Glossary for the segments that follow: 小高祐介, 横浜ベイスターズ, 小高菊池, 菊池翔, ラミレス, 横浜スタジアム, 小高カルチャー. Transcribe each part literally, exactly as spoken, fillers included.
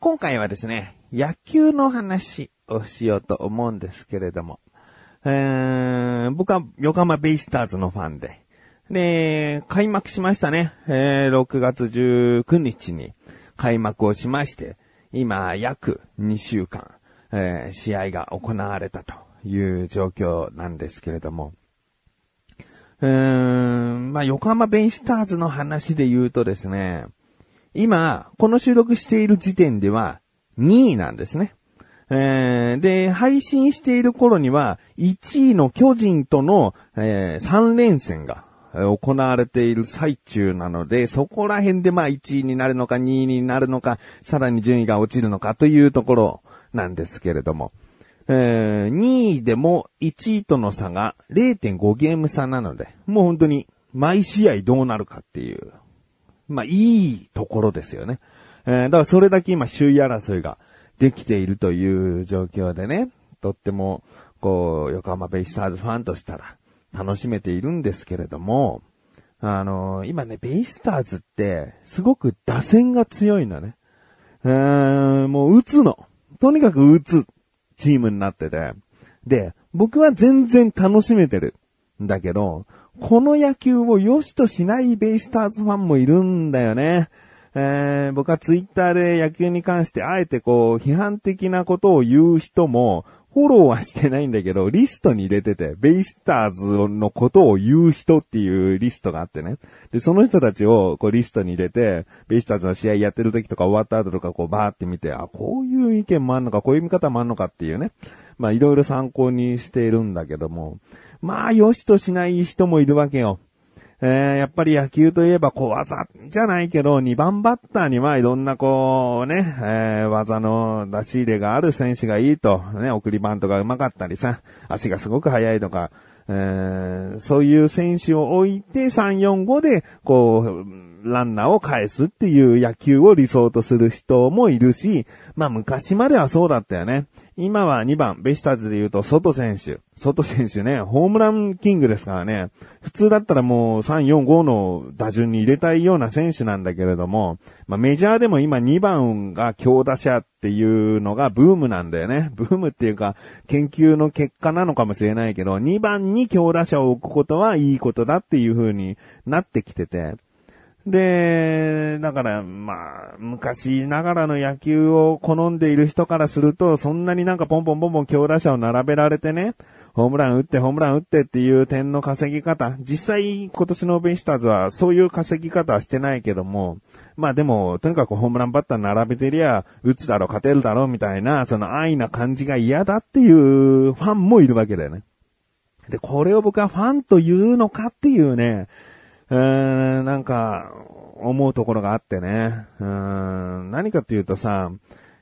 今回はですね、野球の話をしようと思うんですけれども、えー、僕は横浜ベイスターズのファンで、で、開幕しましたね、えー、ろくがつじゅうくにちに開幕をしまして、今約にしゅうかん、えー、試合が行われたという状況なんですけれども、うーん、まあ、横浜ベイスターズの話で言うとですね、今、この収録している時点ではにいなんですね。えー、で、配信している頃にはいちいの巨人との、えー、さんれんせんが行われている最中なので、そこら辺でまあいちいになるのかにいになるのか、さらに順位が落ちるのかというところなんですけれども、えー、にいでもいちいとの差が れいてんご ゲーム差なので、もう本当に毎試合どうなるかっていう、まあいいところですよね。えー、だからそれだけ今首位争いができているという状況でね、とってもこう横浜ベイスターズファンとしたら楽しめているんですけれども、あのー、今ねベイスターズってすごく打線が強いのね。えー、もう打つの、とにかく打つチームになってて、で僕は全然楽しめてるんだけど、この野球を良しとしないベイスターズファンもいるんだよね。えー、僕はツイッターで野球に関してあえてこう批判的なことを言う人もフォローはしてないんだけど、リストに入れてて、ベイスターズのことを言う人っていうリストがあってね。で、その人たちをこうリストに入れて、ベイスターズの試合やってる時とか終わった後とかこうバーって見て、あ、こういう意見もあんのか、こういう見方もあんのかっていうね。まあいろいろ参考にしているんだけども、まあ良しとしない人もいるわけよ。えー、やっぱり野球といえばこう技じゃないけど、にばんバッターにはいろんなこうね、えー、技の出し入れがある選手がいいとね、送りバントが上手かったりさ、足がすごく速いとか、えー、そういう選手を置いてさん、よん、ごでこうランナーを返すっていう野球を理想とする人もいるし、まあ昔まではそうだったよね。今はにばん、ベイスターズで言うと、ソト選手。ソト選手ね、ホームランキングですからね。普通だったらもうさん、よん、ごの打順に入れたいような選手なんだけれども、まあメジャーでも今にばんが強打者っていうのがブームなんだよね。ブームっていうか、研究の結果なのかもしれないけど、にばんに強打者を置くことはいいことだっていう風になってきてて。で、だから、まあ、昔ながらの野球を好んでいる人からすると、そんなになんかポンポンポンポン強打者を並べられてね、ホームラン打ってホームラン打ってっていう点の稼ぎ方、実際今年のベイスターズはそういう稼ぎ方はしてないけども、まあでも、とにかくホームランバッター並べてりゃ、打つだろう、勝てるだろうみたいな、その安易な感じが嫌だっていうファンもいるわけだよね。で、これを僕はファンというのかっていうね、えー、なんか思うところがあってね、うーん、何かっていうとさ、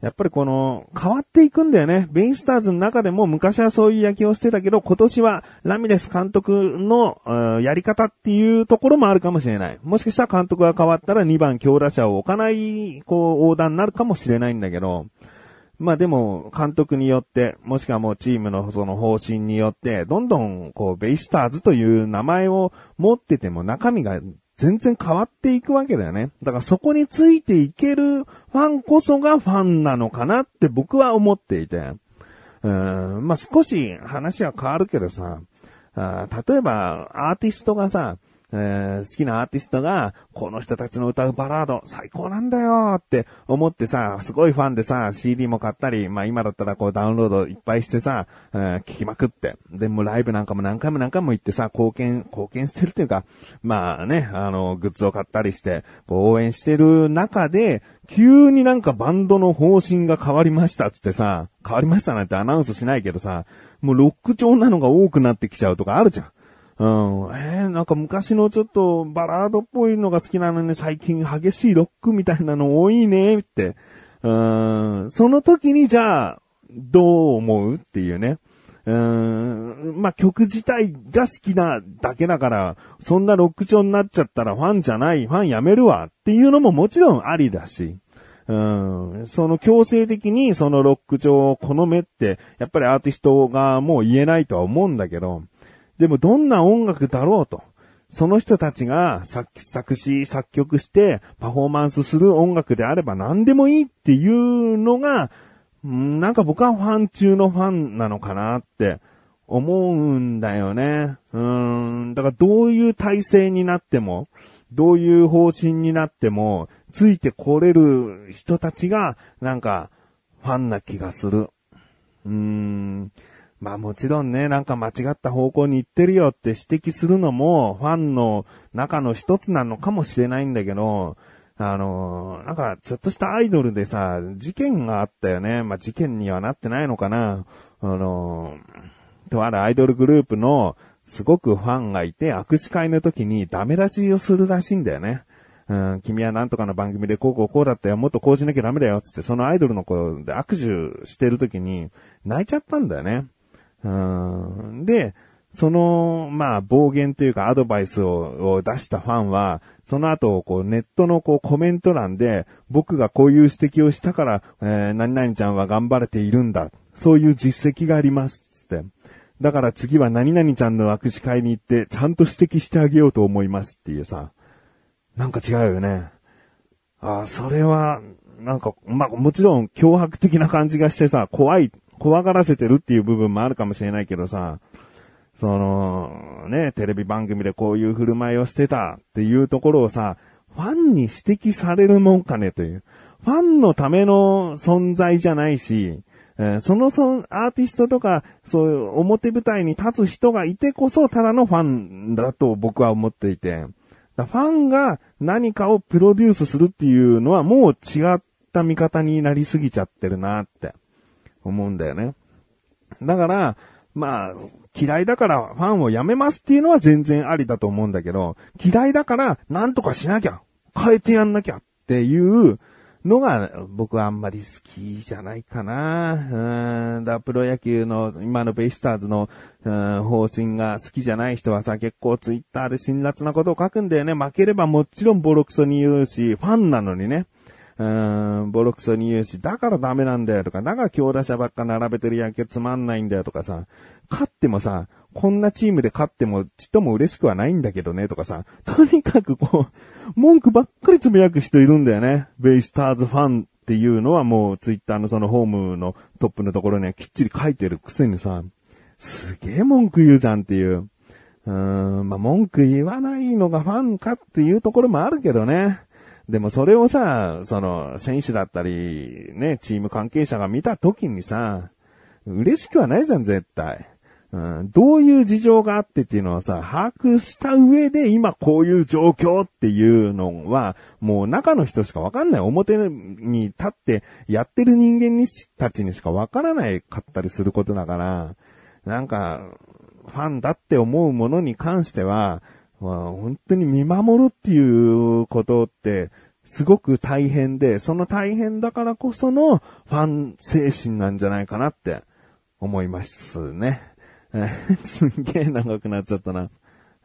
やっぱりこの変わっていくんだよね。ベイスターズの中でも昔はそういう野球をしてたけど、今年はラミレス監督のやり方っていうところもあるかもしれない。もしかしたら監督が変わったらにばん強打者を置かないこう横断になるかもしれないんだけど、まあでも監督によって、もしくはもうチームのその方針によって、どんどんこうベイスターズという名前を持ってても中身が全然変わっていくわけだよね。だからそこについていけるファンこそがファンなのかなって僕は思っていて、うーん、まあ少し話は変わるけどさ、あ、例えばアーティストがさ、えー、好きなアーティストがこの人たちの歌うバラード最高なんだよって思ってさ、すごいファンでさ、 シーディー も買ったり、まあ今だったらこうダウンロードいっぱいしてさ、えー、聞きまくって、でもライブなんかも何回も何回も行ってさ、貢献貢献してるというか、まあね、あのグッズを買ったりしてこう応援してる中で、急になんかバンドの方針が変わりましたっつってさ、変わりましたなんてアナウンスしないけどさ、もうロック調なのが多くなってきちゃうとかあるじゃん。うん、えー、なんか昔のちょっとバラードっぽいのが好きなのに、最近激しいロックみたいなの多いねって、うん、その時にじゃあどう思うっていうね、うん、まあ曲自体が好きなだけだから、そんなロック調になっちゃったらファンじゃない、ファンやめるわっていうのももちろんありだし、うん、その強制的にそのロック調を好めってやっぱりアーティストがもう言えないとは思うんだけど、でもどんな音楽だろうと、その人たちが作、作詞、作曲してパフォーマンスする音楽であれば何でもいいっていうのが、なんか僕はファン中のファンなのかなって思うんだよね。うーん。だからどういう体制になっても、どういう方針になっても、ついてこれる人たちがなんかファンな気がする。うーん。まあもちろんね、なんか間違った方向に行ってるよって指摘するのもファンの中の一つなのかもしれないんだけど、あのー、なんかちょっとしたアイドルでさ、事件があったよね。まあ事件にはなってないのかな。あのー、とあるアイドルグループのすごくファンがいて、握手会の時にダメ出しをするらしいんだよね。うん、君はなんとかの番組でこうこうこうだったよ、もっとこうしなきゃダメだよつって、そのアイドルの子で握手してる時に泣いちゃったんだよね。うん、で、その、まあ、暴言というかアドバイスを、を出したファンは、その後、こう、ネットのこう、コメント欄で、僕がこういう指摘をしたから、えー、何々ちゃんは頑張れているんだ。そういう実績があります。つって。だから次は何々ちゃんの握手会に行って、ちゃんと指摘してあげようと思いますっていうさ。なんか違うよね。あ、それは、なんか、まあ、もちろん脅迫的な感じがしてさ、怖い。怖がらせてるっていう部分もあるかもしれないけどさ、そのね、テレビ番組でこういう振る舞いをしてたっていうところをさ、ファンに指摘されるもんかねという。ファンのための存在じゃないし、えー、そのそアーティストとかそういう表舞台に立つ人がいてこそただのファンだと僕は思っていて、だファンが何かをプロデュースするっていうのはもう違った見方になりすぎちゃってるなって思うんだよね。だから、まあ、嫌いだからファンをやめますっていうのは全然ありだと思うんだけど、嫌いだからなんとかしなきゃ、変えてやんなきゃっていうのが僕はあんまり好きじゃないかな。うーん、だからプロ野球の今のベイスターズのうーん方針が好きじゃない人はさ、結構ツイッターで辛辣なことを書くんだよね。負ければもちろんボロクソに言うし、ファンなのにね。うーん、ボロクソに言うし、だからダメなんだよとか、だから強打者ばっか並べてるやんけつまんないんだよとかさ、勝ってもさ、こんなチームで勝ってもちっとも嬉しくはないんだけどねとかさ、とにかくこう、文句ばっかりつぶやく人いるんだよね。ベイスターズファンっていうのはもうツイッターのそのホームのトップのところにはきっちり書いてるくせにさ、すげえ文句言うじゃんっていう。うーん、まあ、文句言わないのがファンかっていうところもあるけどね。でもそれをさ、その、選手だったり、ね、チーム関係者が見た時にさ、嬉しくはないじゃん、絶対。うん、どういう事情があってっていうのをさ、把握した上で今こういう状況っていうのは、もう中の人しかわかんない。表に立ってやってる人間たちにしかわからないかったりすることだから、なんか、ファンだって思うものに関しては、本当に見守るっていうことってすごく大変で、その大変だからこそのファン精神なんじゃないかなって思いますね。すんげえ長くなっちゃったな。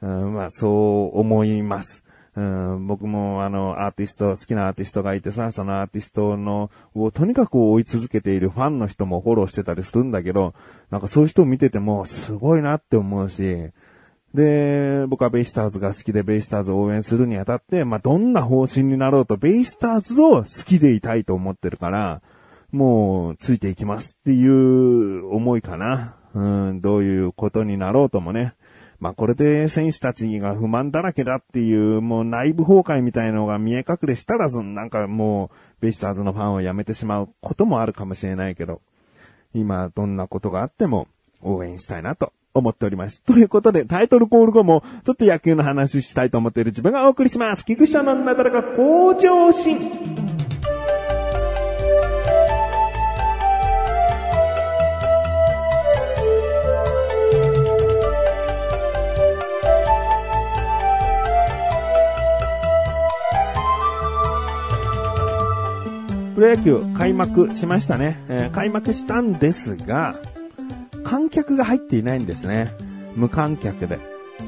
うん、まあそう思います。うん、僕もあのアーティスト、好きなアーティストがいてさ、そのアーティストのをとにかく追い続けているファンの人もフォローしてたりするんだけど、なんかそういう人を見ててもすごいなって思うし、で、僕はベイスターズが好きでベイスターズを応援するにあたって、まあ、どんな方針になろうとベイスターズを好きでいたいと思ってるから、もうついていきますっていう思いかな。うん、どういうことになろうともね。まあ、これで選手たちが不満だらけだっていう、もう内部崩壊みたいのが見え隠れしたら、なんかもうベイスターズのファンをやめてしまうこともあるかもしれないけど、今どんなことがあっても応援したいなと思っております。ということで、タイトルコール後も、ちょっと野球の話したいと思っている自分がお送りします。菊池さんのなだらか向上心。プロ野球開幕しましたね。えー、開幕したんですが、観客が入っていないんですね。無観客で。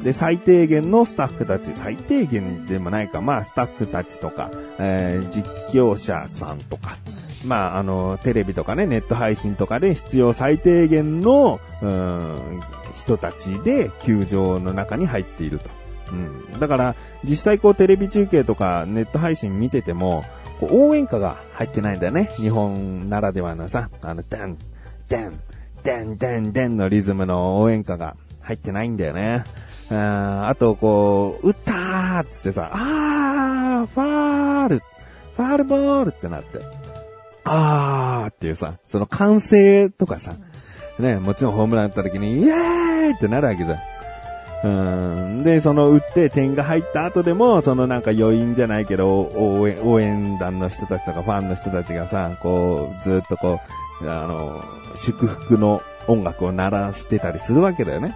で、最低限のスタッフたち、最低限でもないか、まあ、スタッフたちとか、えー、実況者さんとか、まあ、あの、テレビとかね、ネット配信とかで必要最低限の、うーん、人たちで球場の中に入っていると。うん、だから実際こうテレビ中継とかネット配信見ててもこう応援歌が入ってないんだよね。日本ならではのさ、あのダンダンダンダンダンのリズムの応援歌が入ってないんだよね。あ, あとこう打ったーっつってさ、あーファールファールボールってなってあーっていうさ、その歓声とかさね、もちろんホームラン打った時にイエーイってなるわけじゃん。うんで、その打って点が入った後でも、そのなんか余韻じゃないけど、応援、応援団の人たちとかファンの人たちがさ、こう、ずっとこう、あの、祝福の音楽を鳴らしてたりするわけだよね。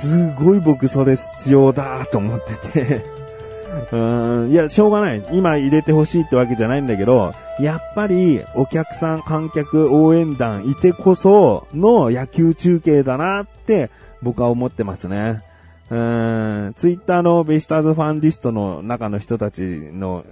すごい僕それ必要だと思ってて。うん、いや、しょうがない。今入れてほしいってわけじゃないんだけど、やっぱりお客さん、観客、応援団いてこその野球中継だなって、僕は思ってますね。うーん、ツイッターのベイスターズファンリストの中の人たちの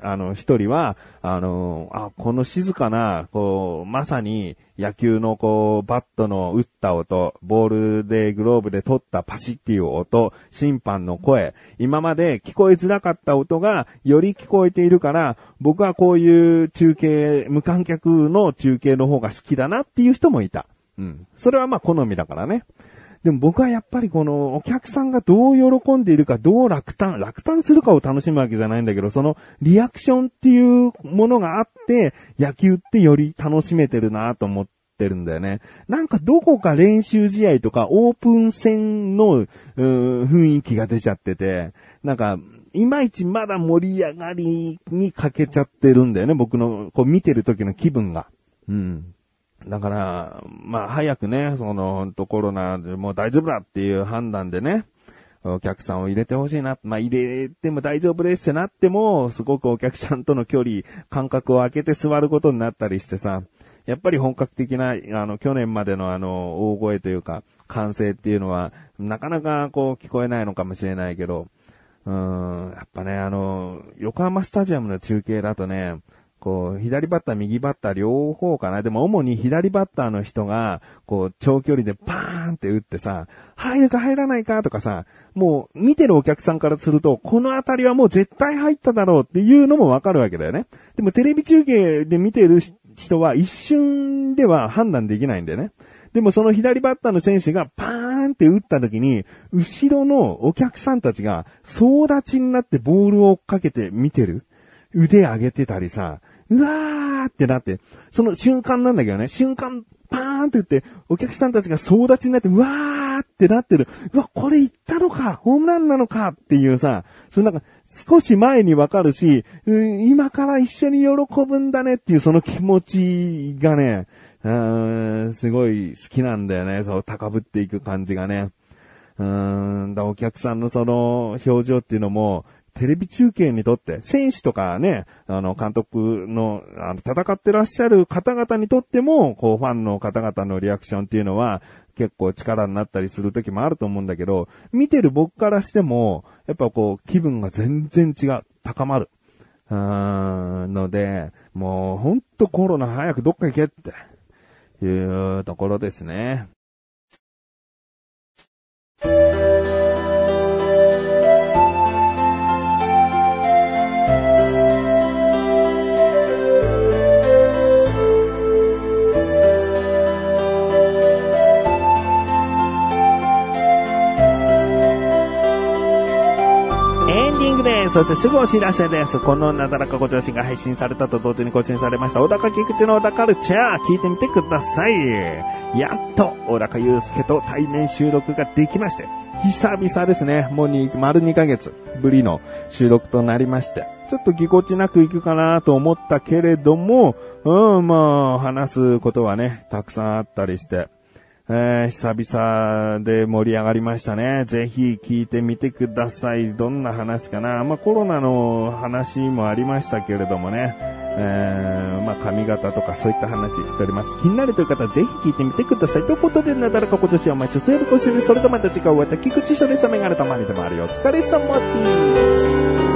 あの一人はあのあこの静かなこうまさに野球のこうバットの打った音、ボールでグローブで取ったパシッっていう音、審判の声、今まで聞こえづらかった音がより聞こえているから、僕はこういう中継、無観客の中継の方が好きだなっていう人もいた。うん、それはまあ好みだからね。でも僕はやっぱりこのお客さんがどう喜んでいるか、どう落胆、落胆するかを楽しむわけじゃないんだけど、そのリアクションっていうものがあって、野球ってより楽しめてるなと思ってるんだよね。なんかどこか練習試合とかオープン戦のうー雰囲気が出ちゃってて、なんか、いまいちまだ盛り上がりに欠けちゃってるんだよね、僕のこう見てる時の気分が。うん。だから、まあ早くね、そのほんとコロナでもう大丈夫だっていう判断でね、お客さんを入れてほしいな、まあ入れても大丈夫ですってなっても、すごくお客さんとの距離、間隔を空けて座ることになったりしてさ、やっぱり本格的な、あの去年までのあの大声というか、歓声っていうのは、なかなかこう聞こえないのかもしれないけど、うーん、やっぱね、あの、横浜スタジアムの中継だとね、こう、左バッター、右バッター、両方かな。でも、主に左バッターの人が、こう、長距離でバーンって打ってさ、入るか入らないかとかさ、もう、見てるお客さんからすると、このあたりはもう絶対入っただろうっていうのもわかるわけだよね。でも、テレビ中継で見てる人は、一瞬では判断できないんだよね。でも、その左バッターの選手が、パーンって打った時に、後ろのお客さんたちが、総立ちになってボールを追っかけて見てる。腕上げてたりさ、うわーってなって、その瞬間なんだけどね、瞬間、パーンって言って、お客さんたちが総立ちになって、うわーってなってる。うわ、これ行ったのか、ホームランなのかっていうさ、そのなんか、少し前にわかるし、うん、今から一緒に喜ぶんだねっていうその気持ちがね、うーん、すごい好きなんだよね、そう、高ぶっていく感じがね。うーん、だお客さんのその表情っていうのも、テレビ中継にとって、選手とかね、あの、監督の、あの、戦ってらっしゃる方々にとっても、こう、ファンの方々のリアクションっていうのは、結構力になったりする時もあると思うんだけど、見てる僕からしても、やっぱこう、気分が全然違う、高まる。うーん、ので、もう、ほんとコロナ早くどっか行けって、いうところですね。そしてすぐお知らせです。このなだらかご調子が配信されたと同時に更新されました小高菊池の小高カルチャー、聞いてみてください。やっと小高祐介と対面収録ができまして、久々ですね。もうに丸にかげつぶりの収録となりまして、ちょっとぎこちなくいくかなと思ったけれども、うん、まあ話すことはねたくさんあったりして、えー、久々で盛り上がりましたね。ぜひ聞いてみてください。どんな話かな。まあ、コロナの話もありましたけれどもね、えー、まあ、髪型とかそういった話しております。気になるという方はぜひ聞いてみてくださいということで、なだらかご調子は毎週水曜日更新です。それとまた次回お会いいたい菊池翔です。雨があるとまりでもあるよ。お疲れ様です。